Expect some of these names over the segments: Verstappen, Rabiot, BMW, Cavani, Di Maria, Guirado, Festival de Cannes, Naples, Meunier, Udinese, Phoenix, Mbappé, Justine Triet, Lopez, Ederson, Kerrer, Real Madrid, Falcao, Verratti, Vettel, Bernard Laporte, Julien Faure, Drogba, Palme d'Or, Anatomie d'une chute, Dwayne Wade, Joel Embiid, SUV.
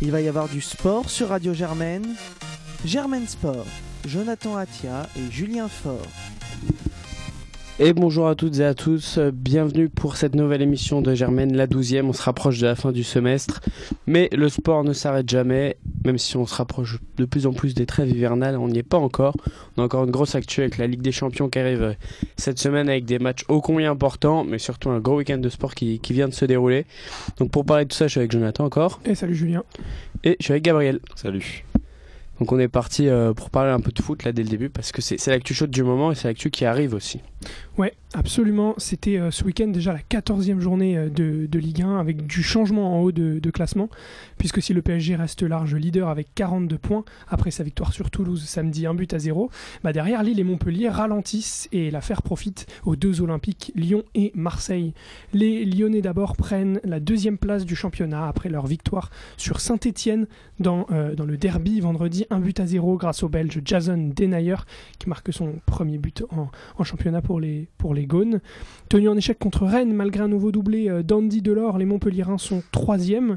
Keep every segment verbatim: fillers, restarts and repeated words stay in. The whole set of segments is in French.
Il va y avoir du sport sur Radio Germaine. Germaine Sport, Jonathan Atia et Julien Faure. Et bonjour à toutes et à tous, bienvenue pour cette nouvelle émission de Germaine, la douzième, on se rapproche de la fin du semestre, mais le sport ne s'arrête jamais, même si on se rapproche de plus en plus des trêves hivernales, on n'y est pas encore, on a encore une grosse actu avec la Ligue des Champions qui arrive cette semaine avec des matchs ô combien importants, mais surtout un gros week-end de sport qui, qui vient de se dérouler. Donc pour parler de tout ça, je suis avec Jonathan encore. Et salut Julien. Et je suis avec Gabriel. Salut. Donc on est parti pour parler un peu de foot là dès le début parce que c'est, c'est l'actu chaude du moment et c'est l'actu qui arrive aussi. Ouais, absolument. C'était euh, ce week-end déjà la quatorzième journée de, de Ligue un avec du changement en haut de, de classement puisque si le P S G reste large leader avec quarante-deux points après sa victoire sur Toulouse samedi un but à zéro, bah derrière Lille et Montpellier ralentissent et l'affaire profite aux deux Olympiques Lyon et Marseille. Les Lyonnais d'abord prennent la deuxième place du championnat après leur victoire sur Saint-Etienne dans, euh, dans le derby vendredi un but à zéro grâce au Belge Jason Denayer qui marque son premier but en, en championnat pour les, pour les Gaunes. Tenu en échec contre Rennes, malgré un nouveau doublé euh, d'Andy Delors, les Montpellierains sont troisième.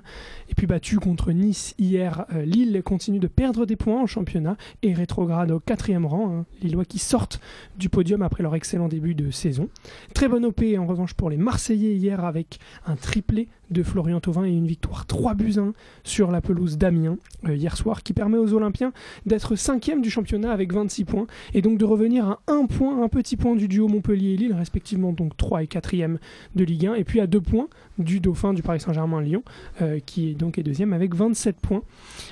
Et puis battus contre Nice hier, euh, Lille continue de perdre des points en championnat et rétrograde au quatrième rang. Hein, Lillois qui sortent du podium après leur excellent début de saison. Très bonne O P en revanche pour les Marseillais hier avec un triplé de Florian Thauvin et une victoire trois buts à un sur la pelouse d'Amiens euh, hier soir qui permet aux Olympiens d'être cinquième du championnat avec vingt-six points et donc de revenir à un point, un petit point du duo Montpellier et Lille respectivement donc trois et quatrième de Ligue un et puis à deux points du dauphin du Paris Saint-Germain-Lyon euh, qui est donc est deuxième avec vingt-sept points.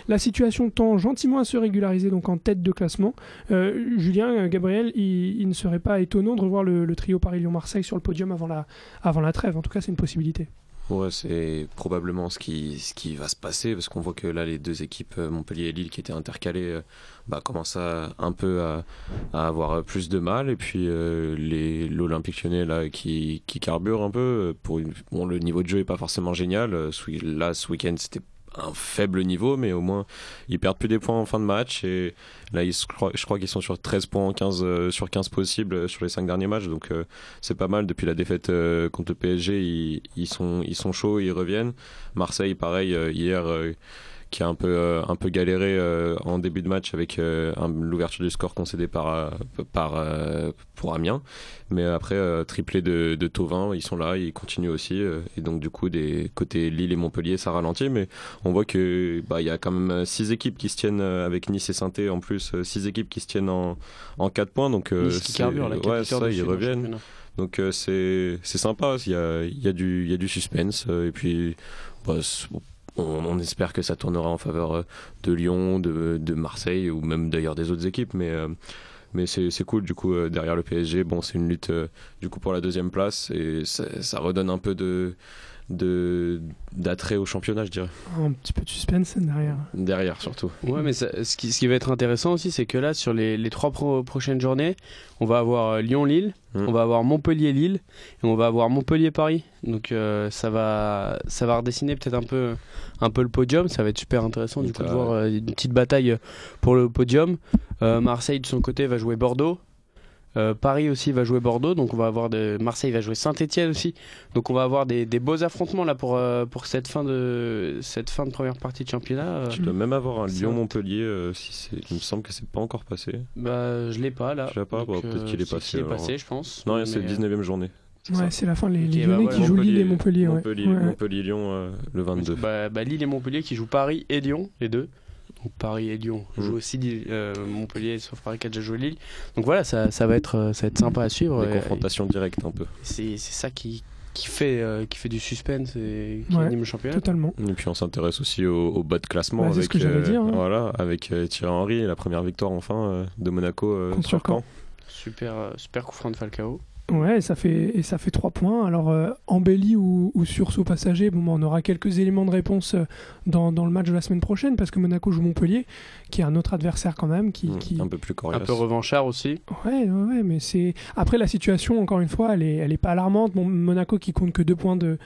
La situation tend gentiment à se régulariser donc en tête de classement. Euh, Julien, Gabriel, il, il ne serait pas étonnant de revoir le, le trio Paris-Lyon-Marseille sur le podium avant la, avant la trêve, en tout cas c'est une possibilité. Ouais, c'est probablement ce qui, ce qui va se passer parce qu'on voit que là les deux équipes Montpellier et Lille qui étaient intercalées bah, commencent à, un peu à, à avoir plus de mal et puis euh, les, l'Olympique Lyonnais là, qui, qui carbure un peu pour une, bon, le niveau de jeu n'est pas forcément génial là ce week-end c'était un faible niveau mais au moins ils perdent plus des points en fin de match et là ils, je, crois, je crois qu'ils sont sur treize points en quinze, euh, sur quinze possibles sur les cinq derniers matchs donc euh, c'est pas mal. Depuis la défaite euh, contre le P S G ils, ils, sont, ils sont chauds, ils reviennent. Marseille pareil euh, hier euh, qui a un peu, euh, un peu galéré euh, en début de match avec euh, un, l'ouverture du score concédé par, par, euh, pour Amiens mais après euh, triplé de, de Thauvin, ils sont là, ils continuent aussi euh, et donc du coup des côtés Lille et Montpellier ça ralentit mais on voit que bah, y a quand même six équipes qui se tiennent avec Nice et Saint-Étienne en plus, six équipes qui se tiennent en, en quatre points donc euh, Nice qui carbure, la ouais, ça, ils reviennent. Donc euh, c'est, c'est sympa, il y a, y a du, y a du suspense euh, et puis bah, On, on espère que ça tournera en faveur de Lyon, de, de Marseille ou même d'ailleurs des autres équipes mais, euh, mais c'est, c'est cool du coup euh, derrière le P S G bon, c'est une lutte euh, du coup pour la deuxième place et ça, ça redonne un peu de, de, d'attrait au championnat je dirais. Un petit peu de suspense derrière. Derrière surtout. Ouais mais ça, ce, qui, ce qui va être intéressant aussi c'est que là sur les, les trois pro- prochaines journées on va avoir euh, Lyon-Lille, mmh. on va avoir Montpellier-Lille et on va avoir Montpellier-Paris. Donc euh, ça va ça va redessiner peut-être un peu un peu le podium, ça va être super intéressant du coup de voir euh, une petite bataille pour le podium. Euh, Marseille de son côté va jouer Bordeaux. Euh, Paris aussi va jouer Bordeaux, donc on va avoir de... Marseille va jouer Saint-Étienne aussi, donc on va avoir des, des beaux affrontements là pour euh, pour cette fin de cette fin de première partie de championnat. Euh... Tu dois même avoir un Lyon-Montpellier, euh, si c'est... il me semble que c'est pas encore passé. Bah je l'ai pas là. Je l'ai pas, donc, bah, peut-être qu'il est passé. Il est passé, je pense. Non, mais... c'est la dix-neuvième journée. C'est ouais, ça. C'est la fin, les, okay, les Lyonnais bah, voilà. qui jouent Lille et Montpellier. Montpellier, ouais. Montpellier-Lyon euh, le vingt-deux. Bah, bah Lille et Montpellier qui jouent Paris et Lyon les deux. Donc Paris et Lyon mmh. jouent aussi euh, Montpellier sauf Paris qui a déjà joué Lille donc voilà ça, ça, va être, ça va être sympa à suivre des confrontations et, directes un peu c'est, c'est ça qui, qui, fait, euh, qui fait du suspense et qui ouais, anime le championnat totalement. Et puis on s'intéresse aussi au, au bas de classement bah, avec, c'est ce que j'allais euh, dire, hein. voilà, avec euh, Thierry Henry la première victoire enfin euh, de Monaco euh, contre sur Caen super, euh, super coup franc de Falcao. Ouais, ça fait, et ça fait trois points. Alors, euh, embelli ou, ou sursaut passager, bon, on aura quelques éléments de réponse dans, dans le match de la semaine prochaine, parce que Monaco joue Montpellier, qui est un autre adversaire quand même. Qui, mmh, qui... Un peu plus coriace. Un peu revanchard aussi. Ouais, ouais, ouais, mais c'est... Après, la situation, encore une fois, elle est, elle est pas alarmante. Bon, Monaco qui compte que deux points de...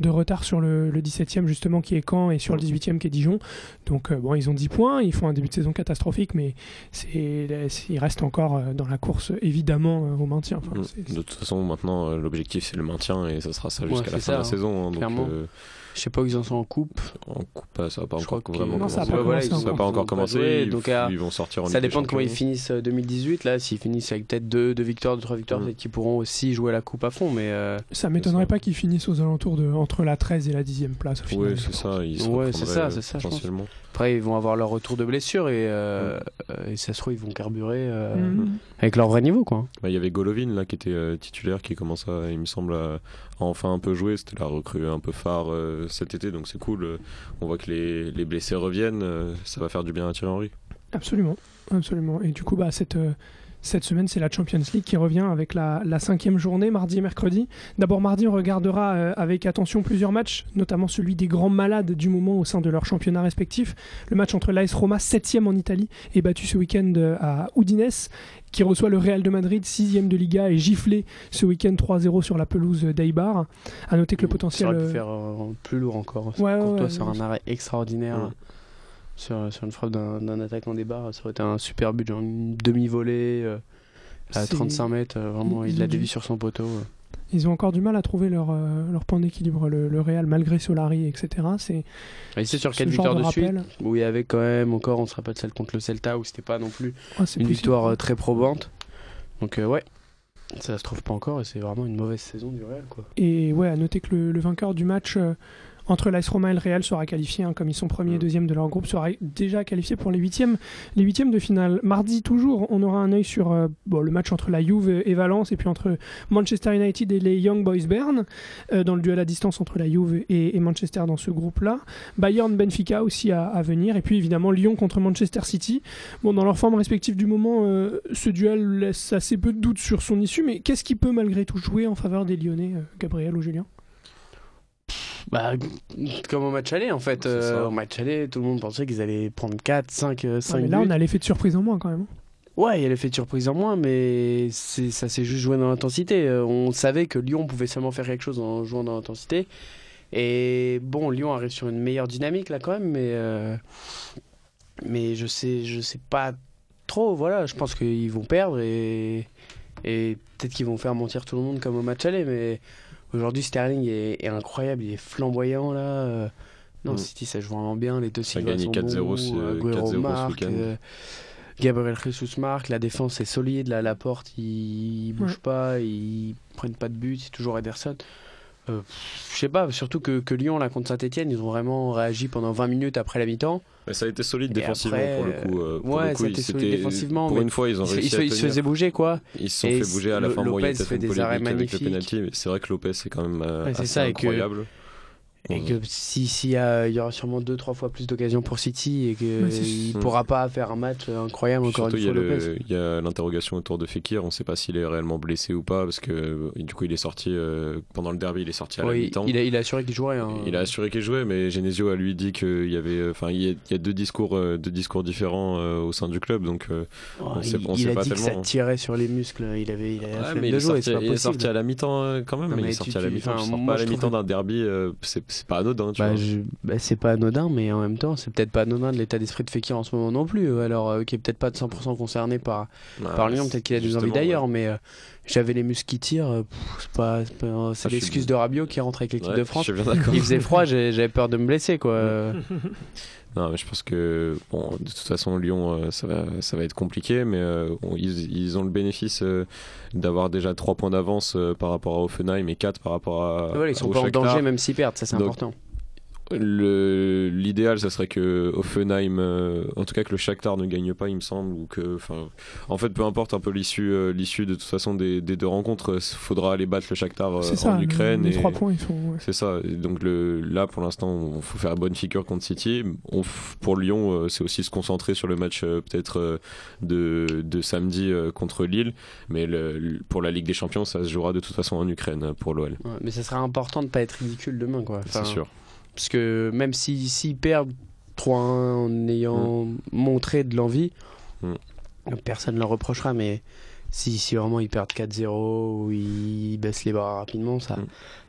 de retard sur le, le dix-septième justement qui est Caen et sur le dix-huitième qui est Dijon donc euh, bon ils ont dix points, ils font un début de saison catastrophique mais c'est, c'est, ils restent encore dans la course évidemment euh, au maintien enfin, c'est, c'est... de toute façon maintenant l'objectif c'est le maintien et ça sera ça jusqu'à ouais, la fin ça, de la hein. saison hein, donc, euh, Je sais pas où ils en sont en coupe. En coupe, ça va pas je encore vraiment commencer. Ça va pas, ouais, commencer, ouais, ça va pas encore commencer. Jouer, ils, donc, à... ils vont sortir en ça Ligue des Champions. Ça dépend de comment ils finissent deux mille dix-huit. Là, s'ils finissent avec peut-être deux, deux victoires, deux, trois victoires, mmh. peut-être qu'ils pourront aussi jouer à la coupe à fond. Mais euh... ça m'étonnerait pas qu'ils finissent aux alentours de entre la treizième et la dixième place. Oui, c'est ça. Ils ouais, c'est ça, c'est ça. Potentiellement. Après, ils vont avoir leur retour de blessure et, euh, mmh. et ça se trouve ils vont carburer euh, mmh. avec leur vrai niveau, quoi. Bah, il y avait Golovin là qui était euh, titulaire, qui commence à, il me semble, à, à enfin un peu jouer. C'était la recrue un peu phare. Euh, cet été, donc c'est cool, on voit que les, les blessés reviennent, ça va faire du bien à Thierry Henry. Absolument, absolument. Et du coup bah, cette, cette semaine c'est la Champions League qui revient avec la, la cinquième journée, mardi et mercredi. D'abord mardi, on regardera avec attention plusieurs matchs, notamment celui des grands malades du moment au sein de leur championnat respectif. Le match entre l'A S Roma, septième en Italie, est battu ce week-end à Udinese, qui reçoit le Real de Madrid, sixième de Liga, et giflé ce week-end trois zéro sur la pelouse d'Eibar. À noter que le potentiel... Ça aurait pu faire euh, plus lourd encore. Ouais, ouais, pour toi, ouais, c'est ouais. un arrêt extraordinaire. Ouais. Sur, sur une frappe d'un, d'un attaquant d'Eibar, ça aurait été un super but, genre une demi-volée euh, à c'est... trente-cinq mètres. Euh, vraiment, il l'a dévié sur son poteau. Ouais. Ils ont encore du mal à trouver leur, euh, leur point d'équilibre, le, le Real, malgré Solari, et cetera. C'est, et c'est sur quatre victoires de, de suite, où il y avait quand même encore, on se rappelle celle contre le Celta, où c'était pas non plus ah, une possible. victoire très probante. Donc euh, ouais, ça se trouve pas encore, et c'est vraiment une mauvaise saison du Real, quoi. Et ouais, à noter que le, le vainqueur du match euh, entre l'A S Roma et le Real sera qualifié, hein, comme ils sont premiers et deuxièmes de leur groupe, sera déjà qualifié pour les huitièmes, les huitièmes de finale. Mardi toujours, on aura un œil sur euh, bon, le match entre la Juve et Valence, et puis entre Manchester United et les Young Boys Bern, euh, dans le duel à distance entre la Juve et, et Manchester dans ce groupe-là. Bayern-Benfica aussi à, à venir, et puis évidemment Lyon contre Manchester City. Bon, dans leur forme respective du moment, euh, ce duel laisse assez peu de doutes sur son issue, mais qu'est-ce qui peut malgré tout jouer en faveur des Lyonnais, euh, Gabriel ou Julien? Bah, comme au match aller en fait, euh, au match aller tout le monde pensait qu'ils allaient prendre quatre, cinq, cinq ouais, mais là buts. On a l'effet de surprise en moins quand même. Ouais, il y a l'effet de surprise en moins, mais c'est, ça s'est juste joué dans l'intensité. On savait que Lyon pouvait seulement faire quelque chose en jouant dans l'intensité, et bon, Lyon arrive sur une meilleure dynamique là quand même, mais, euh, mais je sais, je sais pas trop, voilà, je pense qu'ils vont perdre et, et peut-être qu'ils vont faire mentir tout le monde comme au match aller, mais... Aujourd'hui, Sterling est, est incroyable, il est flamboyant là. Euh, non, mmh. City, ça joue vraiment bien. Les deux Silva sont bons. Agüero marque, euh, Gabriel Jesus marque. La défense est solide. Là, la porte, ils bougent ouais. pas, ils prennent pas de but. C'est toujours Ederson. Euh, je sais pas, surtout que, que Lyon là contre Saint-Etienne, ils ont vraiment réagi pendant vingt minutes après la mi-temps. Mais ça a été solide et défensivement après, pour le coup. Euh, pour ouais, le coup, ça a été solide défensivement. Pour une fois, ils ont ils, réussi. Ils, à ils se faisaient bouger quoi. Ils se sont et fait bouger à la fin. Lopez fait des arrêts magnifiques. Penalty, c'est vrai que Lopez c'est quand même euh, ouais, c'est assez ça, incroyable. Et que, bon, et que si s'il euh, y aura sûrement deux trois fois plus d'occasions pour City et qu'il ne pourra pas faire un match incroyable encore une fois. Lopez. Il y a l'interrogation autour de Fekir. On ne sait pas s'il est réellement blessé ou pas parce que du coup il est sorti euh, pendant le derby. Il est sorti à ouais, la mi-temps. Il a, il a assuré qu'il jouerait. Hein. Il a assuré qu'il jouait, mais Genesio a lui dit qu'il y avait, enfin il, il y a deux discours, euh, deux discours différents euh, au sein du club. Donc euh, oh, on sait, il, on il sait a pas dit tellement. Que ça tirait sur les muscles. Il avait, il avait ah, mais il de jouer. Il est sorti à la mi-temps quand même. Il est sorti à la mi-temps. Il sort pas à la mi-temps d'un derby. C'est pas anodin, tu bah, vois. Je, bah, c'est pas anodin, mais en même temps, c'est peut-être pas anodin de l'état d'esprit de Fekir en ce moment non plus. Alors, euh, qui est peut-être pas de cent pour cent concerné par, ah, par Lyon, peut-être qu'il a des envies d'ailleurs, ouais. mais euh, j'avais les muscles qui tirent. Euh, pff, c'est pas, c'est, pas, c'est ah, l'excuse suis... de Rabiot qui rentre avec l'équipe ouais, de France. Il faisait froid, j'ai, j'avais peur de me blesser, quoi. Non, mais je pense que bon, de toute façon Lyon euh, ça va ça va être compliqué, mais euh, on, ils, ils ont le bénéfice euh, d'avoir déjà trois points d'avance euh, par rapport à Hoffenheim et quatre par rapport à voilà, ils sont pas en danger même s'ils perdent, ça c'est donc, important. Le l'idéal ça serait que Hoffenheim euh, en tout cas que le Shakhtar ne gagne pas, il me semble, ou que enfin en fait peu importe un peu l'issue euh, l'issue de toute façon des, des deux rencontres, euh, faudra aller battre le Shakhtar euh, ça, en Ukraine le, les et trois points ils sont ouais. c'est ça et donc le là pour l'instant il faut faire bonne figure contre City. On, pour Lyon euh, c'est aussi se concentrer sur le match euh, peut-être euh, de de samedi euh, contre Lille, mais le, pour la Ligue des Champions ça se jouera de toute façon en Ukraine pour l'O L. Ouais, mais ça sera important de pas être ridicule demain quoi. Enfin, c'est sûr. Parce que même s'ils si, si perdent trois un en ayant mmh. montré de l'envie, mmh. personne ne leur reprochera. Mais si, si vraiment ils perdent quatre zéro ou ils baissent les bras rapidement, ça ne mmh.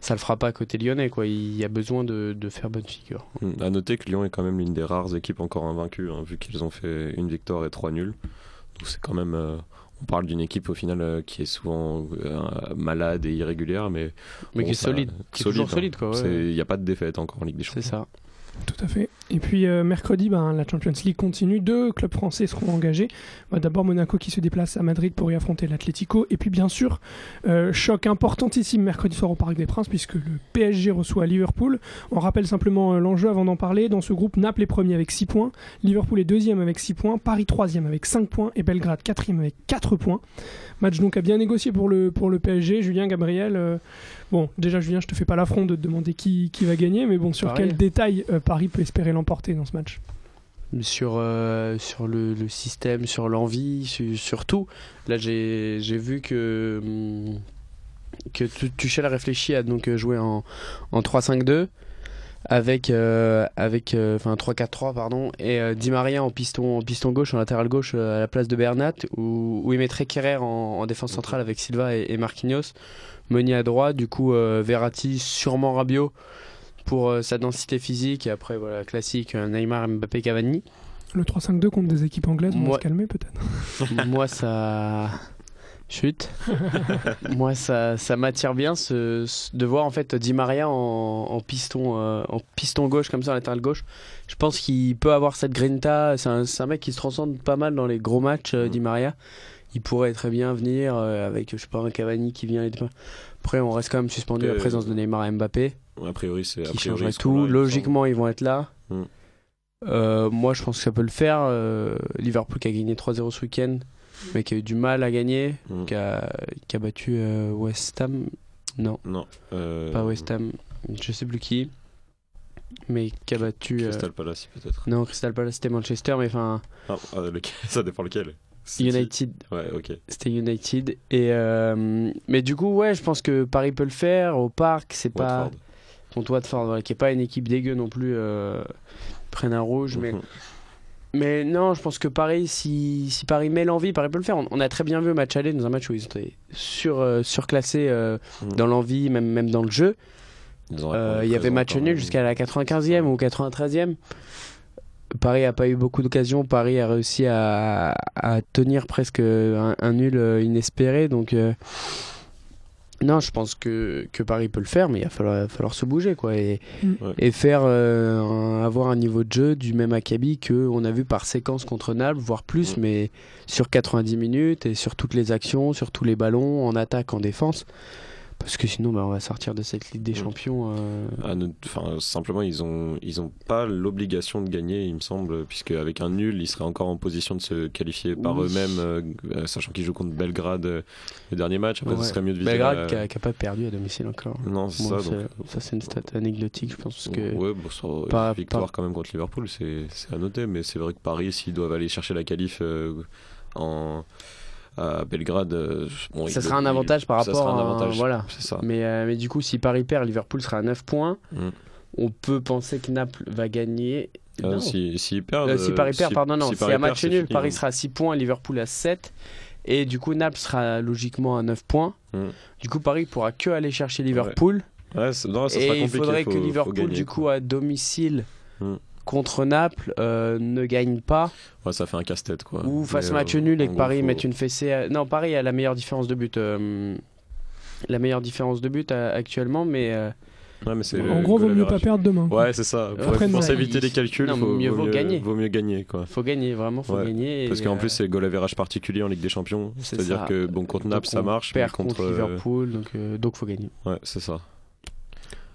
le fera pas côté lyonnais, quoi. Il y a besoin de, de faire bonne figure. Mmh. À noter que Lyon est quand même l'une des rares équipes encore invaincues, hein, vu qu'ils ont fait une victoire et trois nuls. Donc c'est quand même... Euh, on parle d'une équipe au final euh, qui est souvent euh, malade et irrégulière, mais, mais bon, qui est solide, qui est solide, toujours hein. solide quoi. Il ouais. n'y a pas de défaite encore en Ligue des Champions. C'est ça. Tout à fait. Et puis euh, mercredi, ben, la Champions League continue. Deux clubs français seront engagés. Ben, d'abord Monaco qui se déplace à Madrid pour y affronter l'Atlético. Et puis bien sûr, euh, choc importantissime mercredi soir au Parc des Princes puisque le P S G reçoit Liverpool. On rappelle simplement euh, l'enjeu avant d'en parler. Dans ce groupe, Naples est premier avec six points, Liverpool est deuxième avec six points, Paris troisième avec cinq points et Belgrade quatrième avec quatre points. Match donc à bien négocier pour le, pour le P S G. Julien, Gabriel, euh, bon déjà Julien, je te fais pas l'affront de te demander qui, qui va gagner, mais bon, sur Pareil. Quel détail euh, Paris peut espérer l'emporter dans ce match? Sur, euh, sur le, le système, sur l'envie, sur, sur tout. Là, j'ai, j'ai vu que, que Tuchel a réfléchi à donc jouer en, en trois cinq deux avec, euh, avec, euh, enfin trois quatre trois pardon, et euh, Di Maria en piston, en piston gauche, en latéral gauche euh, à la place de Bernat, où, où il mettrait Kerrer en, en défense centrale avec Silva et, et Marquinhos, Meunier à droite, du coup euh, Verratti, sûrement Rabiot pour euh, sa densité physique, et après voilà, classique euh, Neymar, Mbappé, Cavani. Le trois cinq deux contre des équipes anglaises, on moi... va se calmer peut-être. Moi ça... Chut. Moi ça, ça m'attire bien ce, ce, de voir en fait Di Maria en, en, piston, euh, en piston gauche comme ça, en latéral gauche. Je pense qu'il peut avoir cette grinta, c'est un, c'est un mec qui se transcende pas mal dans les gros matchs euh, Di Maria. Il pourrait très bien venir euh, avec, je sais pas, un Cavani qui vient et tout. Après on reste quand même suspendu euh... à la présence de Neymar et Mbappé. A priori, c'est a priori ils tout. Là, logiquement, ils vont être là. Mm. Euh, moi, je pense que ça peut le faire. Euh, Liverpool qui a gagné trois zéro ce week-end, mais qui a eu du mal à gagner, mm. qui, a, qui a battu euh, West Ham. Non, non euh... pas West Ham. Je sais plus qui, mais qui a battu. Crystal euh... Palace, peut-être. Non, Crystal Palace, c'était Manchester, mais enfin. Ah, ça dépend lequel. City. United, ouais, ok. C'était United. Et euh... mais du coup, ouais, je pense que Paris peut le faire au Parc. C'est Watford. Pas. Contre Watford, voilà, qui n'est pas une équipe dégueu non plus, euh, prennent un rouge. Mais, mmh. mais non, je pense que Paris, si, si Paris met l'envie, Paris peut le faire. On, on a très bien vu le match aller dans un match où ils étaient sur, euh, surclassés euh, mmh. dans l'envie, même, même dans le jeu. Il euh, y avait match nul jusqu'à la quatre-vingt-quinzième ou quatre-vingt-treizième. Paris n'a pas eu beaucoup d'occasions. Paris a réussi à, à tenir presque un, un nul inespéré. Donc. Euh, Non, je pense que, que Paris peut le faire, mais il va falloir, falloir se bouger quoi, et, ouais. et faire, euh, un, avoir un niveau de jeu du même acabit qu'on a vu par séquence contre Naples, voire plus, ouais. mais sur quatre-vingt-dix minutes et sur toutes les actions, sur tous les ballons, en attaque, en défense. Parce que sinon, bah, on va sortir de cette Ligue des Champions. Euh... Ah, ne, simplement, ils n'ont ils ont pas l'obligation de gagner, il me semble, puisque avec un nul, ils seraient encore en position de se qualifier par oui. eux-mêmes, euh, sachant qu'ils jouent contre Belgrade euh, le dernier match. Après, ouais. ce serait mieux de viser. Belgrade qui n'a pas perdu à domicile encore. Non, bon, c'est ça. C'est, donc... Ça, c'est une stat anecdotique, je pense. Que ouais, bon, sur, pas, victoire pas... quand même contre Liverpool, c'est, c'est à noter. Mais c'est vrai que Paris, s'ils doivent aller chercher la qualif euh, en... à Belgrade, bon, ça sera le, un avantage il, par rapport à avantage, un, voilà. mais, euh, mais du coup si Paris perd, Liverpool sera à neuf points. mm. On peut penser que Naples va gagner euh, non. Si, si, perd, euh, si Paris perd si, pardon non si, si Paris à match nul, Paris sera à six points, Liverpool à sept, et du coup Naples sera logiquement à neuf points. mm. Du coup Paris pourra que aller chercher Liverpool, ouais. Ouais, non, ça sera et il faudrait faut, que Liverpool gagner, du coup quoi. À domicile mm. contre Naples euh, ne gagne pas. Ouais, ça fait un casse-tête quoi. Ou fasse match euh, nul et que Paris faut... mette une fessée. À... Non, Paris a la meilleure différence de but. Euh, la meilleure différence de but à, actuellement, mais. Euh... Ouais, mais c'est en gros, vaut mieux pas perdre demain. Quoi. Ouais, c'est ça. Pour Après, penser éviter il... les calculs, non, faut, mieux vaut, vaut mieux gagner. Vaut mieux gagner quoi. Faut gagner vraiment, faut ouais. gagner. Parce qu'en euh... plus, c'est goal average particulier en Ligue des Champions. C'est C'est-à-dire que bon contre Naples, ça marche. Perd contre, contre Liverpool, donc euh, donc faut gagner. Ouais, c'est ça.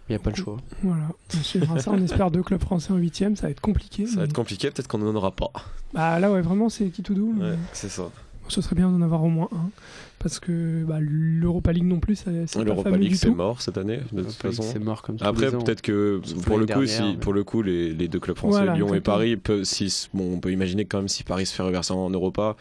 Il n'y a pas le choix. Voilà, on suivra ça. On espère deux clubs français en huitième. Ça va être compliqué. Ça mais... va être compliqué, peut-être qu'on n'en aura pas. Bah là, ouais, vraiment, c'est qui tout doux. Ouais, mais... c'est ça. Bon, ce serait bien d'en avoir au moins un. Parce que bah, l'Europa League non plus, ça, c'est pas L'Europa League, c'est tout. Mort cette année, de toute façon. C'est mort comme tous Après, les ans. Peut-être que pour le, coup, dernière, si, mais... pour le coup, les, les deux clubs français, voilà, Lyon et Paris, peut, si, bon, on peut imaginer que quand même si Paris se fait reverser en Europa,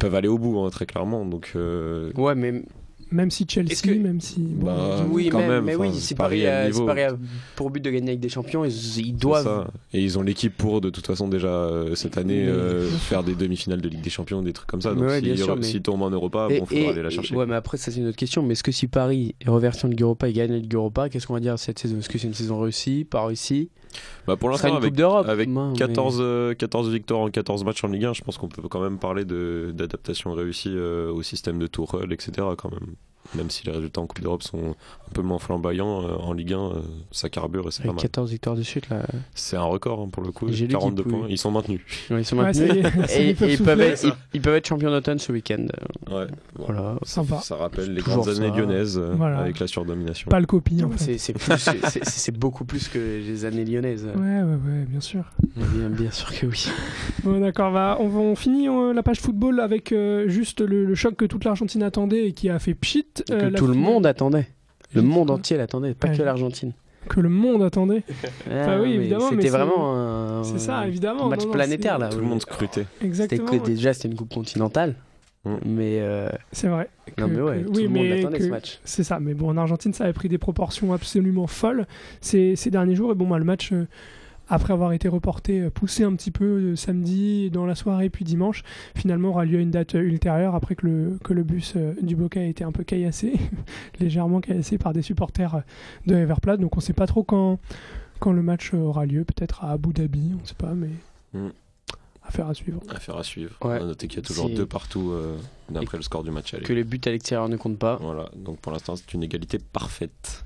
peuvent aller au bout, hein, très clairement. Donc, euh... Ouais, mais. Même si Chelsea, que... même si... Bon, bah, oui, quand même, même, mais enfin, oui, c'est Paris, Paris, à, Paris a pour but de gagner avec des champions, ils, ils doivent... Et ils ont l'équipe pour, de toute façon, déjà, euh, cette année, euh, faire des demi-finales de Ligue des Champions, des trucs comme ça. Donc, ouais, s'ils si mais... si tombent en Europa, il bon, faudra et, aller la chercher. Ouais, mais après, ça, c'est une autre question. Mais est-ce que si Paris est reversé en Ligue Europa et gagne la Ligue Europa, qu'est-ce qu'on va dire cette saison ? Est-ce que c'est une saison réussie, pas réussie ? Bah pour l'instant, avec, avec non, quatorze, mais... euh, quatorze victoires en quatorze matchs en Ligue un, je pense qu'on peut quand même parler de, d'adaptation réussie euh, au système de Tourelle, et cetera. Quand même. Même si les résultats en Coupe d'Europe sont un peu moins flamboyants, euh, en Ligue un, euh, ça carbure et c'est avec pas mal. quatorze victoires de suite, là. C'est un record hein, pour le coup. quarante-deux points. Ils sont maintenus. Ouais, ils sont maintenus. et, et ils, peuvent être, ils, ils peuvent être champions d'automne ce week-end. Ouais. Voilà. Sympa. Ça rappelle les grandes années lyonnaises euh, voilà. avec la surdomination. Pas le copie. En fait. c'est, c'est, plus, c'est, c'est beaucoup plus que les années lyonnaises. Ouais, ouais, ouais, bien sûr. Bien, bien sûr que oui. Bon, d'accord. Bah, on, on finit on, la page football avec euh, juste le, le choc que toute l'Argentine attendait et qui a fait pchit. Que euh, tout le finale. monde attendait. Le monde entier l'attendait, pas ouais. que l'Argentine. Que le monde attendait. Enfin, oui, évidemment, mais c'était mais vraiment un... C'est ça, évidemment. un match non, non, planétaire. C'est... Là, tout le monde scrutait. Exactement. C'était que, ouais. Déjà, c'était une coupe continentale. Mmh. Mais euh... C'est vrai. Que, non, mais ouais, que, tout oui, le monde l'attendait, ce match. C'est ça, mais bon, en Argentine, ça avait pris des proportions absolument folles ces, ces derniers jours. Et bon, bah, le match... Euh... après avoir été reporté, poussé un petit peu samedi, dans la soirée, puis dimanche, finalement aura lieu une date ultérieure après que le, que le bus du Boca a été un peu caillassé, légèrement caillassé par des supporters de River Plate. Donc on ne sait pas trop quand, quand le match aura lieu, peut-être à Abu Dhabi, on ne sait pas, mais... Mm. Affaire à suivre. Affaire à suivre. Ouais. À noter qu'il y a toujours c'est... deux partout euh, d'après et le score du match aller. Que les buts à l'extérieur ne comptent pas. Voilà, donc pour l'instant c'est une égalité parfaite.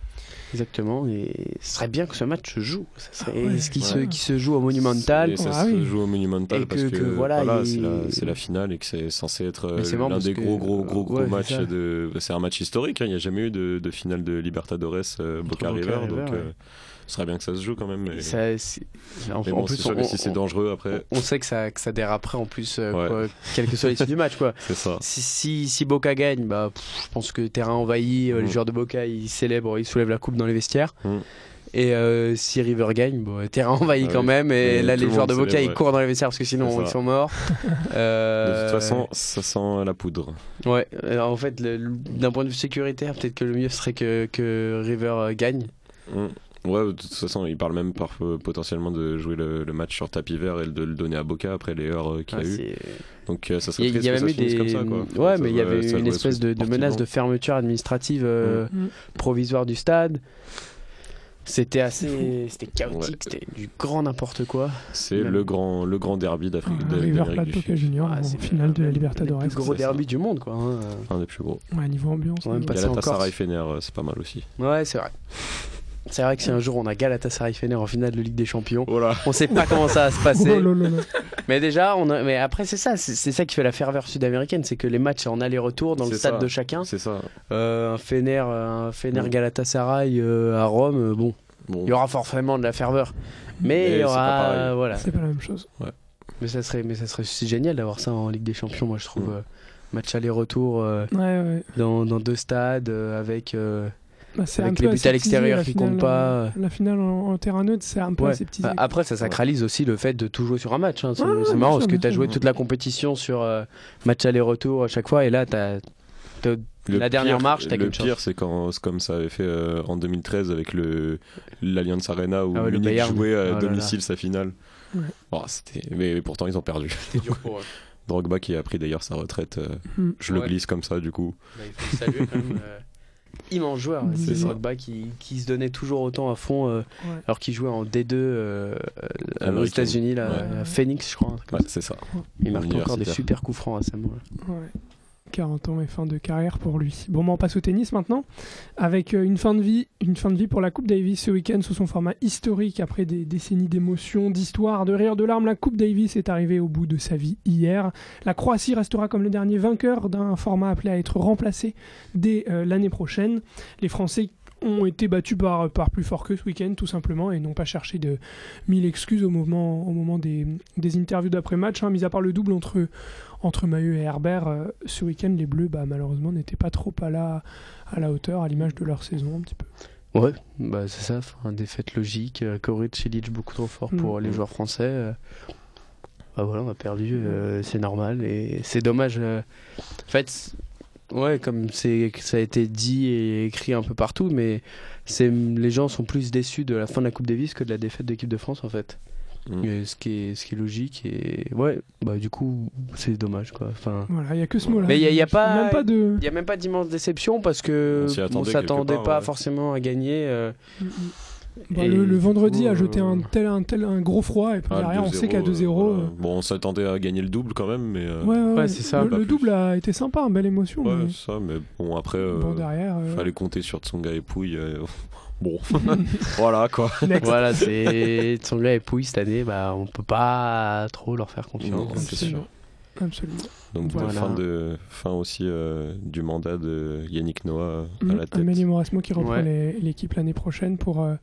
Exactement, et ce serait bien que ce match se joue. Ça serait ah ouais. ce qui, ouais. se, qui se joue au Monumental. Ça ah se oui. joue au Monumental et parce que, que, que voilà, voilà et... c'est, la, c'est la finale et que c'est censé être c'est l'un des gros, que... gros, gros, gros ouais, matchs. C'est, de... c'est un match historique, hein. Il n'y a jamais eu de, de finale de Libertadores euh, Boca River. Donc, River, euh... ouais. Ce serait bien que ça se joue quand même. Mais... Ça, c'est... En, mais bon, en plus, c'est on, on, si c'est dangereux après. On, on sait que ça, que ça déraperait en plus, euh, ouais. quoi, quel que soit l'issue du match. Quoi. C'est ça. Si, si, si Boca gagne, bah, pff, je pense que terrain envahi, euh, mmh. les joueurs de Boca ils célèbrent, ils soulèvent la coupe dans les vestiaires. Mmh. Et euh, si River gagne, bon, terrain envahi ah quand oui. même. Et, et là, les joueurs de Boca, ils courent dans les vestiaires parce que sinon, ils sont morts. euh... De toute façon, ça sent la poudre. Ouais. Alors, en fait, le, le, d'un point de vue sécuritaire, peut-être que le mieux serait que, que River gagne. Mmh. Ouais, de toute façon, ils parlent même par, euh, potentiellement de jouer le, le match sur tapis vert et de le donner à Boca après les heures euh, qu'il ah, y a c'est... eu. Donc euh, ça serait triste que ça se finisse comme ça. Quoi. Ouais, enfin, mais il y avait une espèce de, de menace de fermeture administrative euh, mmh. provisoire du stade. C'était assez c'était chaotique, ouais. C'était du grand n'importe quoi. C'est même... le grand le grand derby d'Afrique ah, d'Amérique River Plate Boca Juniors, ah, c'est finale euh, de la Libertadores. Le plus gros derby ça. du monde quoi. Hein. Un des plus gros. Ouais, niveau ambiance. Galatasaray Fener, c'est pas mal aussi. Ouais, c'est vrai. C'est vrai que si un jour on a Galatasaray Fener en finale de Ligue des Champions, oh on sait pas comment ça va se passer. Oh là là là. Mais déjà, on a... mais après c'est ça, c'est, c'est ça qui fait la ferveur sud-américaine, c'est que les matchs en aller-retour dans c'est le stade ça. de chacun. C'est ça. Euh, un Fener, un Fener Galatasaray euh, à Rome, bon, bon, il y aura forcément de la ferveur, mais, mais il y aura, c'est voilà. C'est pas la même chose. Ouais. Mais ça serait, mais ça serait aussi génial d'avoir ça en Ligue des Champions, moi je trouve. Mmh. Euh, match aller-retour euh, ouais, ouais. Dans, dans deux stades euh, avec. Euh, Bah, c'est avec les buts à l'extérieur qui comptent pas. La finale en, en terrain neutre, c'est un peu ouais. aseptisé. Bah, après, ça sacralise aussi le fait de tout jouer sur un match. Hein. C'est, ouais, c'est ouais, marrant sûr, parce que tu as joué toute la compétition sur euh, match aller-retour à chaque fois et là, tu as. Le la dernière pire, marche, t'as qu'une chance. Le pire, c'est quand, c'est comme ça avait fait euh, en deux mille treize avec le l'Allianz Arena où ah ouais, Munich jouait à oh domicile là. sa finale. Ouais. Oh, c'était... Mais, mais pourtant, ils ont perdu. C'était dur pour eux. Drogba qui a pris d'ailleurs sa retraite, euh, mmh. je le ouais. glisse comme ça du coup. Bah, il faut le saluer quand même. Euh... immense joueur, c'est Drogba qui, qui se donnait toujours autant à fond euh, ouais. alors qu'il jouait en D deux euh, euh, aux États-Unis là, ouais. à Phoenix je crois. Ouais, c'est ça. Il marque encore des super coups francs à ce moment. Ouais. quarante ans et fin de carrière pour lui. Bon, on passe au tennis maintenant, avec une fin de vie, une fin de vie pour la Coupe Davis ce week-end sous son format historique. Après des décennies d'émotions, d'histoires, de rires, de larmes, la Coupe Davis est arrivée au bout de sa vie hier. La Croatie restera comme le dernier vainqueur d'un format appelé à être remplacé dès euh, l'année prochaine. Les Français ont été battus par, par plus fort que ce week-end tout simplement et n'ont pas cherché de mille excuses au moment, au moment des, des interviews d'après-match, hein, mis à part le double entre, entre Maheu et Herbert. Euh, ce week-end les Bleus bah, malheureusement n'étaient pas trop à la, à la hauteur, à l'image de leur saison un petit peu. Ouais, bah, c'est ça, une défaite logique, Coric, Cilic beaucoup trop fort pour mmh. les joueurs français. Bah, voilà, on a perdu, euh, c'est normal et c'est dommage. Euh... En fait, Ouais, comme c'est, ça a été dit et écrit un peu partout, mais c'est, les gens sont plus déçus de la fin de la Coupe Davis que de la défaite de l'équipe de France, en fait. Mmh. Ce, qui est, ce qui est logique, et ouais, bah du coup c'est dommage quoi. Enfin, voilà, il n'y a que ce mot là. Mais il n'y a, y a, pas, pas de... y a même pas d'immense déception parce que on ne s'attendait part, pas ouais. forcément à gagner. Euh... Mmh. Bah, le, le vendredi coup, a jeté un tel, un tel un gros froid, et puis ah, derrière on sait qu'à deux zéro. Euh, euh... Bon, on s'attendait à gagner le double quand même, mais. Euh... Ouais, ouais, ouais, c'est ça. Le, le double a été sympa, une belle émotion. Ouais, mais... ça, mais bon, après, euh, bon, derrière, euh... fallait compter sur Tsonga et Pouille. Euh... Bon, voilà quoi. Next. Voilà, c'est Tsonga et Pouille cette année, bah, on peut pas trop leur faire confiance. Non, c'est sûr. Absolument. Donc voilà. fin, de, fin aussi euh, du mandat de Yannick Noah à mmh, la tête. Amélie Morasmo qui reprend ouais. les, l'équipe l'année prochaine pour, euh,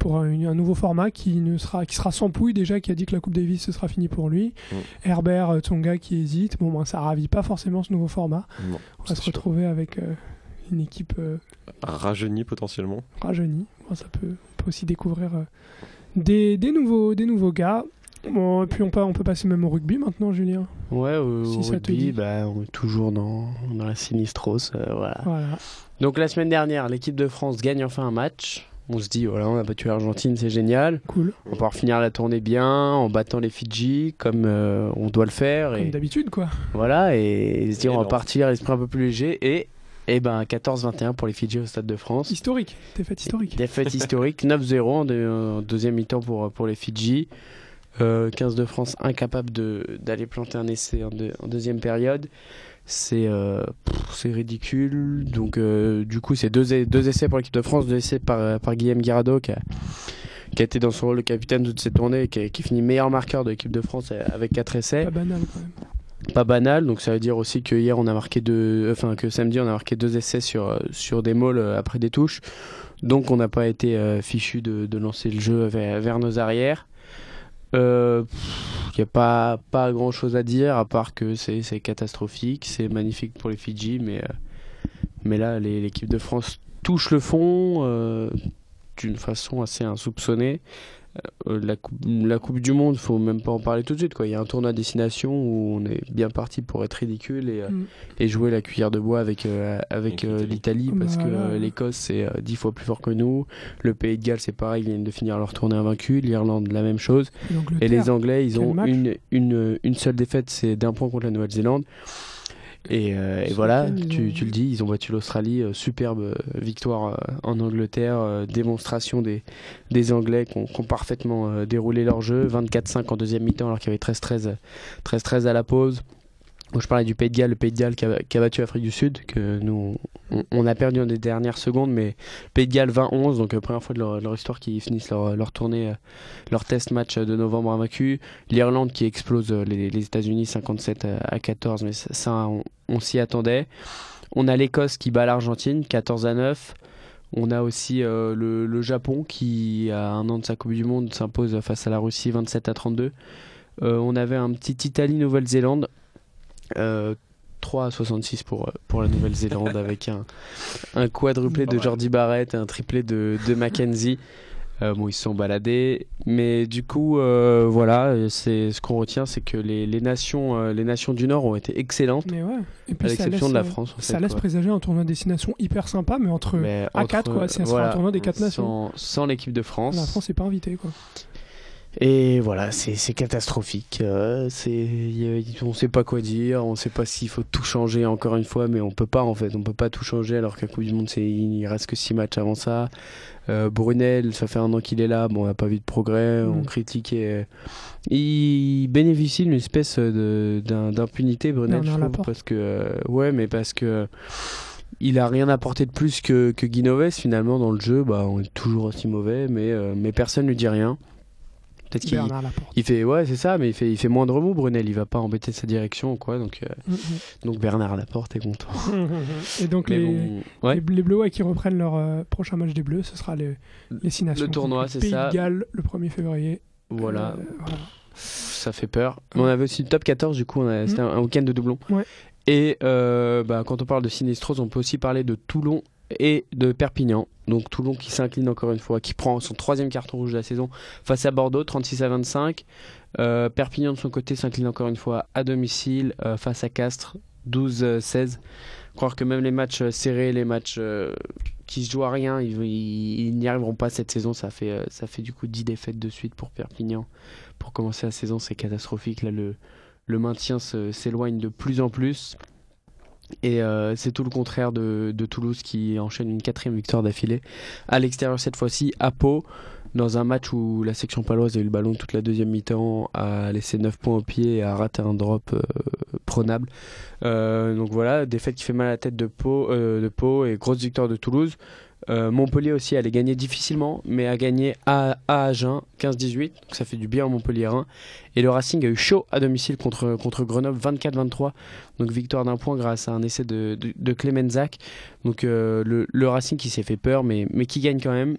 pour une, un nouveau format qui, ne sera, qui sera sans Pouille déjà, qui a dit que la Coupe Davis ce sera fini pour lui. Mmh. Herbert, Tsonga qui hésite, bon ben, ça ravit pas forcément ce nouveau format. Non, on va se sûr. retrouver avec euh, une équipe... Euh, rajeunie potentiellement. Rajeunie, bon, ça peut, on peut aussi découvrir euh, des, des, nouveaux, des nouveaux gars. Bon, et puis on peut, on peut passer même au rugby maintenant, Julien. Ouais, au, si au rugby, bah, on est toujours dans, dans la sinistros. Euh, voilà. Voilà. Donc la semaine dernière, l'équipe de France gagne enfin un match. On se dit, voilà, on a battu l'Argentine, c'est génial. Cool. On va finir la tournée bien, en battant les Fidji, comme euh, on doit le faire. Comme et, d'habitude, quoi. Voilà, et, et se dire, on va partir, l'esprit un peu plus léger. Et, et ben, quatorze vingt et un pour les Fidji au Stade de France. Historique, défaite historique. Défaite historique, neuf zéro en, de, en deuxième mi-temps pour, pour les Fidji. Euh, quinze de France incapable de, d'aller planter un essai en, de, en deuxième période, c'est, euh, pff, c'est ridicule. Donc euh, du coup c'est deux, deux essais pour l'équipe de France, deux essais par, par Guillaume Guirado qui a, qui a été dans son rôle de capitaine toute cette tournée, qui, qui finit meilleur marqueur de l'équipe de France avec quatre essais. Pas banal quand même. Pas banal, donc ça veut dire aussi que hier on a marqué deux, enfin que samedi on a marqué deux essais sur, sur des mauls après des touches, donc on n'a pas été euh, fichu de, de lancer le jeu vers, vers nos arrières. Il euh, n'y a pas, pas grand chose à dire à part que c'est, c'est catastrophique, c'est magnifique pour les Fidji, mais, euh, mais là les, l'équipe de France touche le fond euh, d'une façon assez insoupçonnée. Euh, la, coupe, la Coupe du Monde, il ne faut même pas en parler tout de suite. Il y a un tournoi à destination où on est bien parti pour être ridicule et, euh, mmh. et jouer la cuillère de bois avec, euh, avec euh, l'Italie, parce que euh, l'Écosse c'est euh, dix fois plus fort que nous, le Pays de Galles c'est pareil, ils viennent de finir leur tournée invaincu, l'Irlande la même chose, et les Anglais ils ont une, une, une seule défaite, c'est d'un point contre la Nouvelle-Zélande. Et, euh, et voilà, tu, tu le dis, ils ont battu l'Australie, euh, superbe euh, victoire euh, en Angleterre, euh, démonstration des, des Anglais qui ont, qui ont parfaitement euh, déroulé leur jeu, vingt-quatre cinq en deuxième mi-temps alors qu'il y avait treize treize à la pause. Bon, je parlais du Pays de Galles, le Pays de Galles qui a, qui a battu l'Afrique du Sud, que nous on, on a perdu en des dernières secondes, mais Pays de Galles vingt onze, donc euh, première fois de leur, leur histoire qu'ils finissent leur, leur tournée, euh, leur test match de novembre invaincu. L'Irlande qui explose euh, les, les États-Unis cinquante-sept à quatorze, mais ça, ça on, on s'y attendait. On a l'Écosse qui bat l'Argentine quatorze à neuf. On a aussi euh, le, le Japon qui, à un an de sa Coupe du Monde, s'impose face à la Russie vingt-sept à trente-deux. Euh, on avait un petit Italie-Nouvelle-Zélande. Euh, trois à soixante-six pour, pour la Nouvelle-Zélande avec un, un quadruplé de Jordi Barrett et un triplé de, de Mackenzie. Euh, bon, ils se sont baladés, mais du coup euh, voilà, c'est, ce qu'on retient c'est que les, les, nations, euh, les nations du Nord ont été excellentes, mais ouais. Et puis à l'exception laisse, de la France en ça fait, laisse quoi. présager un tournoi de destination hyper sympa, mais entre mais A quatre entre, quoi, c'est voilà, un tournoi des quatre nations sans l'équipe de France, la France n'est pas invitée quoi. Et voilà, c'est, c'est catastrophique, euh, c'est, a, on sait pas quoi dire, on sait pas s'il faut tout changer encore une fois, mais on peut pas en fait, on peut pas tout changer alors qu'à Coupe du Monde c'est, il reste que six matchs avant ça. euh, Brunel, ça fait un an qu'il est là, bon, on n'a pas vu de progrès, mmh. on critique et, et il bénéficie d'une espèce de, d'un, d'impunité Brunel, non, je trouve, parce que, euh, ouais mais parce que il a rien apporté de plus que, que Guinoves finalement dans le jeu, bah, on est toujours aussi mauvais, mais, euh, mais personne lui dit rien. Peut-être qu'il il fait, ouais, c'est ça, mais il fait, il fait moins de remous, Brunel, il va pas embêter sa direction, quoi, donc, euh, mm-hmm. donc Bernard Laporte est content. Et donc les, bon, ouais. les, les Bleus ouais, qui reprennent leur euh, prochain match des Bleus, ce sera les, les six nations. Le tournoi, c'est Pays ça. Pays de Galles, le premier février. Voilà. Euh, voilà. Ça fait peur. Mais on avait aussi le top quatorze, du coup, on a, c'était mm-hmm. un, un week-end de doublons. Ouais. Et euh, bah, quand on parle de Sinistros, on peut aussi parler de Toulon et de Perpignan, donc Toulon qui s'incline encore une fois, qui prend son troisième carton rouge de la saison face à Bordeaux, trente-six à vingt-cinq. Euh, Perpignan de son côté s'incline encore une fois à domicile euh, face à Castres, douze seize. Croire que même les matchs serrés, les matchs euh, qui se jouent à rien, ils, ils, ils n'y arriveront pas cette saison. Ça fait, ça fait du coup dix défaites de suite pour Perpignan. Pour commencer la saison, c'est catastrophique. Là, le, le maintien se, s'éloigne de plus en plus. Et euh, c'est tout le contraire de, de Toulouse qui enchaîne une quatrième victoire d'affilée. À l'extérieur cette fois-ci, à Pau, dans un match où la section paloise a eu le ballon toute la deuxième mi-temps, a laissé neuf points au pied et a raté un drop euh, prenable. Euh, donc voilà, défaite qui fait mal à la tête de Pau, euh, de Pau et grosse victoire de Toulouse. Euh, Montpellier aussi allait gagner difficilement, mais a gagné à, à Agen quinze dix-huit, donc ça fait du bien à Montpellier un. Et le Racing a eu chaud à domicile contre, contre Grenoble vingt-quatre vingt-trois, donc victoire d'un point grâce à un essai de, de, de Clemenzac. Donc euh, le, le Racing qui s'est fait peur, mais, mais qui gagne quand même.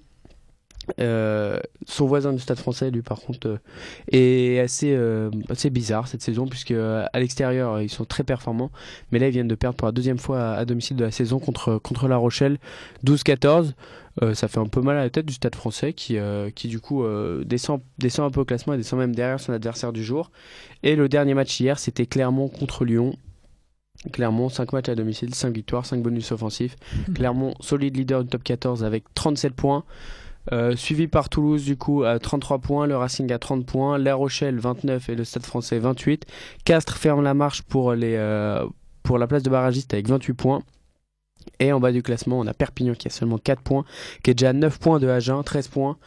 Euh, son voisin du Stade Français, lui par contre, euh, est assez, euh, assez bizarre cette saison, puisque euh, à l'extérieur ils sont très performants, mais là ils viennent de perdre pour la deuxième fois à, à domicile de la saison contre, contre La Rochelle douze quatorze. Euh, ça fait un peu mal à la tête du Stade Français qui, euh, qui du coup euh, descend, descend un peu au classement et descend même derrière son adversaire du jour. Et le dernier match hier, c'était Clermont contre Lyon. Clermont, cinq matchs à domicile, cinq victoires, cinq bonus offensifs. mmh. Clermont solide leader du top quatorze avec trente-sept points. Euh, suivi par Toulouse du coup à trente-trois points, le Racing à trente points, La Rochelle vingt-neuf et le Stade Français vingt-huit. Castres ferme la marche pour, les, euh, pour la place de barragiste avec vingt-huit points. Et en bas du classement, on a Perpignan qui a seulement quatre points, qui est déjà à neuf points de Agen, treize points,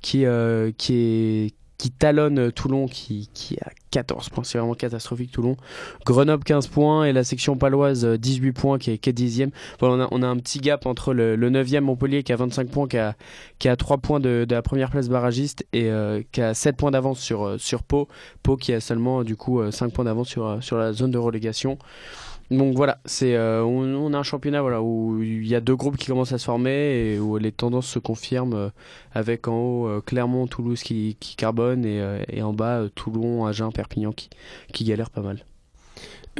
qui, euh, qui, est, qui talonne Toulon qui, qui a quatorze points, c'est vraiment catastrophique Toulon. Grenoble quinze points et la section paloise dix-huit points qui est, qui est dixième. Enfin, on, a, on a un petit gap entre le, le neuvième Montpellier qui a vingt-cinq points, qui a, qui a trois points de, de la première place barragiste et euh, qui a sept points d'avance sur, sur Pau. Pau qui a seulement du coup cinq points d'avance sur, sur la zone de relégation. Donc voilà, c'est, euh, on, on a un championnat voilà, où il y a deux groupes qui commencent à se former et où les tendances se confirment euh, avec en haut euh, Clermont, Toulouse qui, qui carbonne et, euh, et en bas euh, Toulon, Agen, Perpignan qui, qui galèrent pas mal.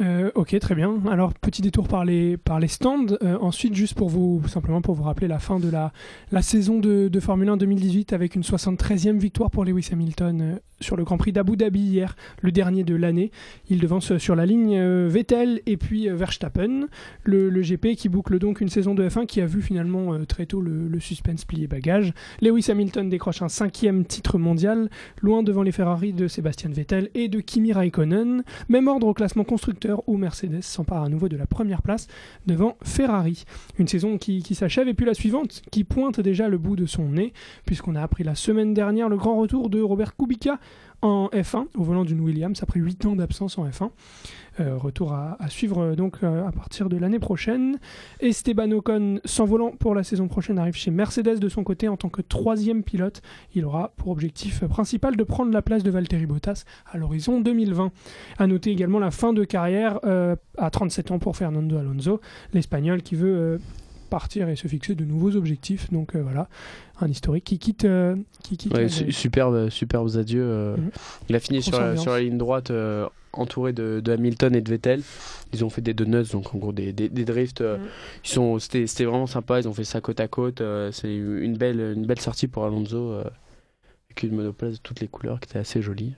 Euh, ok, très bien. Alors petit détour par les par les stands. Euh, ensuite, juste pour vous simplement pour vous rappeler la fin de la la saison de, de Formule un deux mille dix-huit avec une soixante-treizième victoire pour Lewis Hamilton euh, sur le Grand Prix d'Abu Dhabi hier, le dernier de l'année. Il devance sur la ligne euh, Vettel et puis euh, Verstappen. Le, le G P qui boucle donc une saison de F un qui a vu finalement euh, très tôt le, le suspense plier bagage. Lewis Hamilton décroche un cinquième titre mondial, loin devant les Ferrari de Sébastien Vettel et de Kimi Raikkonen. Même ordre au classement constructeur où Mercedes s'empare à nouveau de la première place devant Ferrari. Une saison qui, qui s'achève et puis la suivante qui pointe déjà le bout de son nez puisqu'on a appris la semaine dernière le grand retour de Robert Kubica en F un au volant d'une Williams après huit ans d'absence en F un. Euh, retour à, à suivre donc euh, à partir de l'année prochaine. Esteban Ocon s'envolant pour la saison prochaine arrive chez Mercedes de son côté en tant que troisième pilote. Il aura pour objectif principal de prendre la place de Valtteri Bottas à l'horizon deux mille vingt. À noter également la fin de carrière euh, à trente-sept ans pour Fernando Alonso, l'Espagnol qui veut euh, partir et se fixer de nouveaux objectifs. Donc euh, voilà, un historique qui quitte... Euh, qui quitte ouais, su- superbe, superbes adieux. Euh. Mmh. Il a fini sur la, sur la ligne droite... Euh... entouré de, de Hamilton et de Vettel. Ils ont fait des donuts, donc en gros des, des, des drifts. Euh, mmh. ils sont, c'était, c'était vraiment sympa, ils ont fait ça côte à côte. Euh, c'est une belle, une belle sortie pour Alonso, euh, avec une monoplace de toutes les couleurs qui était assez jolie.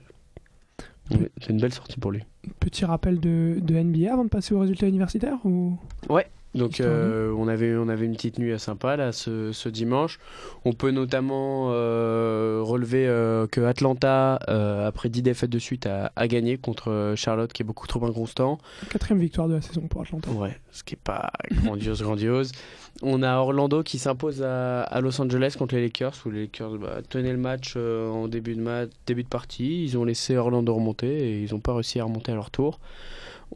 Donc, mmh. C'est une belle sortie pour lui. Petit rappel de, de N B A avant de passer aux résultats universitaires ou... Ouais. Donc euh, on avait on avait une petite nuit sympa là ce, ce dimanche. On peut notamment euh, relever euh, que Atlanta euh, après dix défaites de suite a, a gagné contre Charlotte qui est beaucoup trop inconstant. Quatrième victoire de la saison pour Atlanta. Ouais, ce qui est pas grandiose grandiose. On a Orlando qui s'impose à, à Los Angeles contre les Lakers où les Lakers bah, tenaient le match euh, en début de match début de partie. Ils ont laissé Orlando remonter et ils n'ont pas réussi à remonter à leur tour.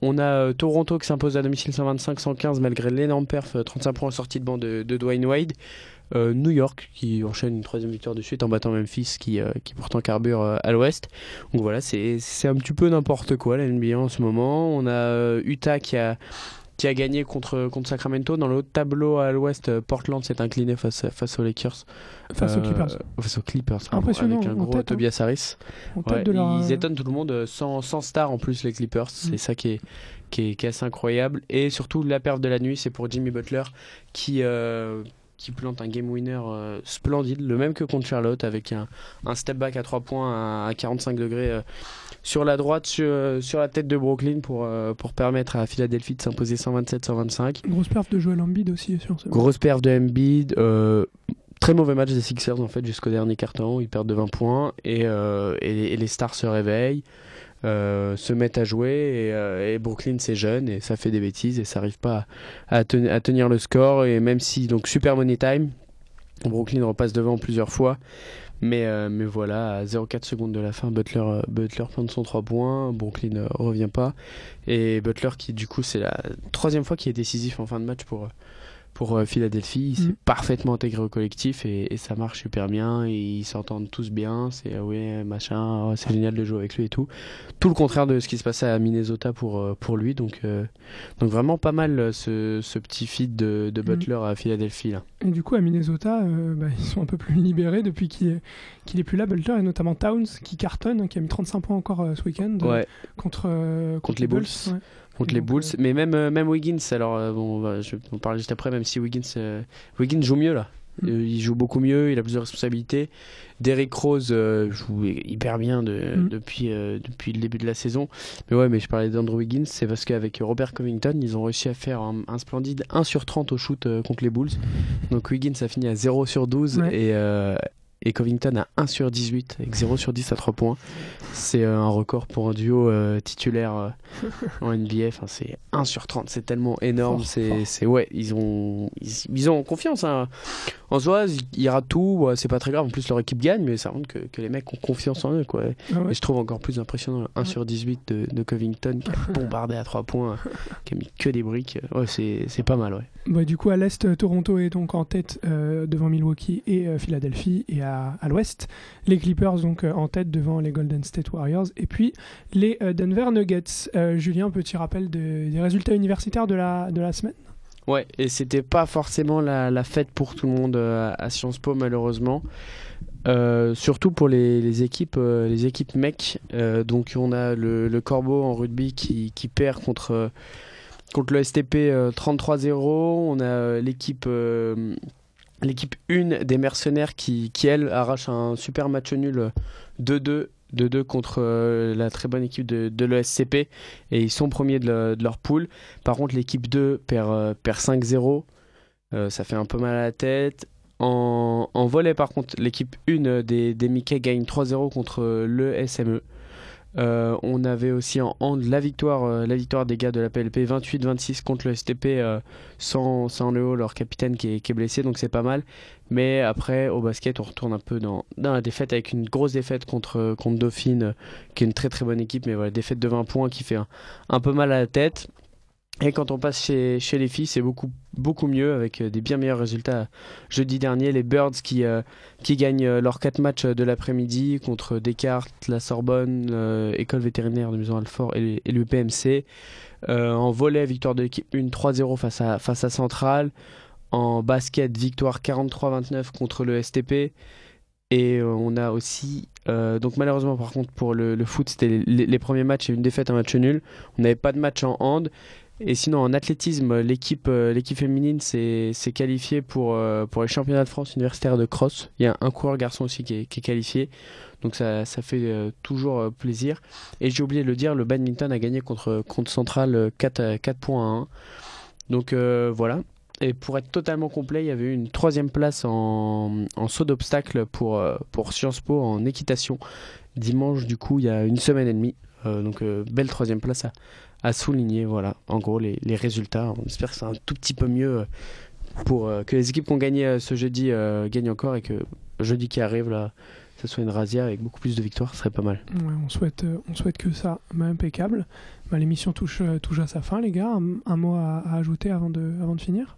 On a euh, Toronto qui s'impose à domicile cent vingt-cinq à cent quinze malgré l'énorme perf, trente-cinq points en sortie de banc de, de Dwayne Wade. Euh, New York qui enchaîne une troisième victoire de suite en battant Memphis qui, euh, qui pourtant carbure euh, à l'ouest. Donc voilà, c'est, c'est un petit peu n'importe quoi la N B A en ce moment. On a euh, Utah qui a, qui a gagné contre, contre Sacramento. Dans l'autre tableau à l'ouest, Portland s'est incliné face, face aux Lakers. Face euh, aux Clippers. Face aux Clippers, impressionnant, avec un gros tête, Tobias hein. Harris. Ouais, ils leur... étonnent tout le monde sans, sans star en plus les Clippers. Mmh. C'est ça qui est... Qui est, qui est assez incroyable. Et surtout la perf de la nuit, c'est pour Jimmy Butler qui, euh, qui plante un game winner euh, splendide, le même que contre Charlotte avec un, un step back à trois points à, à quarante-cinq degrés euh, sur la droite, sur, sur la tête de Brooklyn pour, pour permettre à Philadelphie de s'imposer cent vingt-sept à cent vingt-cinq. Grosse perf de Joel Embiid aussi. Sûr, Grosse perf de Embiid. Euh, très mauvais match des Sixers en fait, jusqu'au dernier quart-temps. Ils perdent de vingt points et, euh, et, et les stars se réveillent. Euh, se mettent à jouer et, euh, et Brooklyn c'est jeune et ça fait des bêtises et ça n'arrive pas à, ten- à tenir le score, et même si donc super money time, Brooklyn repasse devant plusieurs fois, mais, euh, mais voilà, à zéro virgule quatre secondes de la fin, Butler, Butler prend son trois points, Brooklyn ne revient pas, et Butler qui du coup c'est la troisième fois qu'il est décisif en fin de match pour, pour Philadelphie, il mmh. s'est parfaitement intégré au collectif et, et ça marche super bien, et ils s'entendent tous bien, c'est ah ouais machin, oh, c'est génial de jouer avec lui et tout. Tout le contraire de ce qui se passait à Minnesota pour, pour lui, donc, euh, donc vraiment pas mal ce, ce petit feed de, de Butler mmh. à Philadelphie là. Et du coup à Minnesota, euh, bah, ils sont un peu plus libérés depuis qu'il est, qu'il est plus là, Butler, et notamment Towns qui cartonne, qui a mis trente-cinq points encore euh, ce week-end ouais. contre, euh, contre, contre les Bulls. Bulls ouais. Contre les Bulls, mais même, même Wiggins, alors bon, je vais en parler juste après, même si Wiggins, euh, Wiggins joue mieux là, mm. il joue beaucoup mieux, il a plus de responsabilités. Derrick Rose euh, joue hyper bien de, mm. depuis, euh, depuis le début de la saison, mais ouais, mais je parlais d'Andrew Wiggins, c'est parce qu'avec Robert Covington, ils ont réussi à faire un, un splendide un sur trente au shoot euh, contre les Bulls, donc Wiggins a fini à zéro sur douze ouais. et... Euh, Et Covington à un sur dix-huit, avec zéro sur dix à trois points. C'est euh, un record pour un duo euh, titulaire euh, en N B A. Enfin, c'est un sur trente, c'est tellement énorme. Fort, c'est, fort. c'est, ouais, ils ont, ils, ils ont confiance. Hein. En soi, ils ratent tout, ouais, c'est pas très grave. En plus, leur équipe gagne, mais ça montre que, que les mecs ont confiance en eux. Quoi. Ah ouais. Et je trouve encore plus impressionnant un sur dix-huit de, de Covington qui a bombardé à trois points, qui a mis que des briques. Ouais, c'est, c'est pas mal, ouais. Bah, du coup, à l'Est, Toronto est donc en tête euh, devant Milwaukee et euh, Philadelphie. Et à à l'ouest, les Clippers donc euh, en tête devant les Golden State Warriors et puis les euh, Denver Nuggets. euh, Julien, petit rappel de, des résultats universitaires de la, de la semaine. Ouais, et c'était pas forcément la, la fête pour tout le monde euh, à Sciences Po malheureusement, euh, surtout pour les, les équipes euh, les équipes mecs, euh, donc on a le, le Corbeau en rugby qui, qui perd contre, euh, contre le S T P euh, trente-trois à zéro, on a euh, l'équipe euh, L'équipe un des mercenaires qui, qui, elle, arrache un super match nul deux deux contre euh, la très bonne équipe de, de l'E S C P. Et ils sont premiers de, le, de leur poule. Par contre, l'équipe deux perd, euh, perd cinq zéro. Euh, ça fait un peu mal à la tête. En, en volley, par contre, l'équipe un des, des Mickey gagne trois zéro contre euh, l'E S M E. Euh, on avait aussi en hand la victoire, euh, la victoire des gars de la P L P vingt-huit à vingt-six contre le S T P euh, sans, sans Léo, leur capitaine qui est, qui est blessé, donc c'est pas mal. Mais après au basket on retourne un peu dans, dans la défaite, avec une grosse défaite contre, contre Dauphine euh, qui est une très très bonne équipe, mais voilà, défaite de vingt points qui fait un, un peu mal à la tête. Et quand on passe chez, chez les filles, c'est beaucoup, beaucoup mieux, avec des bien meilleurs résultats jeudi dernier. Les Birds qui, euh, qui gagnent leurs quatre matchs de l'après-midi contre Descartes, la Sorbonne, euh, École vétérinaire de Maison-Alfort et, et le P M C. Euh, en volley, victoire de l'équipe un trois zéro face à, face à Centrale. En basket, victoire quarante-trois à vingt-neuf contre le S T P. Et on a aussi, euh, donc malheureusement par contre pour le, le foot, c'était les, les, les premiers matchs et une défaite, un match nul. On n'avait pas de match en hand. Et sinon, en athlétisme, l'équipe, l'équipe féminine s'est, s'est qualifiée pour, pour les championnats de France universitaires de cross. Il y a un coureur garçon aussi qui est, qui est qualifié. Donc ça, ça fait toujours plaisir. Et j'ai oublié de le dire, le badminton a gagné contre, contre Centrale quatre à un. Donc euh, voilà. Et pour être totalement complet, il y avait eu une troisième place en, en saut d'obstacle pour, pour Sciences Po en équitation. Dimanche, du coup, il y a une semaine et demie. Euh, donc euh, belle troisième place à, à souligner, voilà en gros les, les résultats. On espère que c'est un tout petit peu mieux pour euh, que les équipes qui ont gagné euh, ce jeudi euh, gagnent encore, et que jeudi qui arrive là ça soit une razière avec beaucoup plus de victoires, ce serait pas mal. Ouais, on, souhaite, euh, on souhaite que ça, bah, impeccable. Bah, l'émission touche, euh, touche à sa fin les gars, un, un mot à, à ajouter avant de, avant de finir?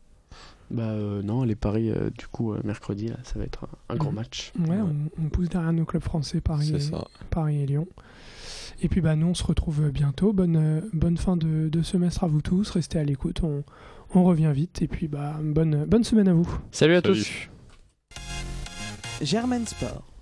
Bah euh, non, les paris euh, du coup euh, mercredi là, ça va être un, un gros match. Ouais, ouais. On, on pousse derrière nos clubs français, Paris, et, Paris et Lyon. Et puis bah, nous, on se retrouve bientôt. Bonne, bonne fin de, de semestre à vous tous. Restez à l'écoute. On, on revient vite. Et puis bah, bonne, bonne semaine à vous. Salut à Salut. tous. Germain Sport.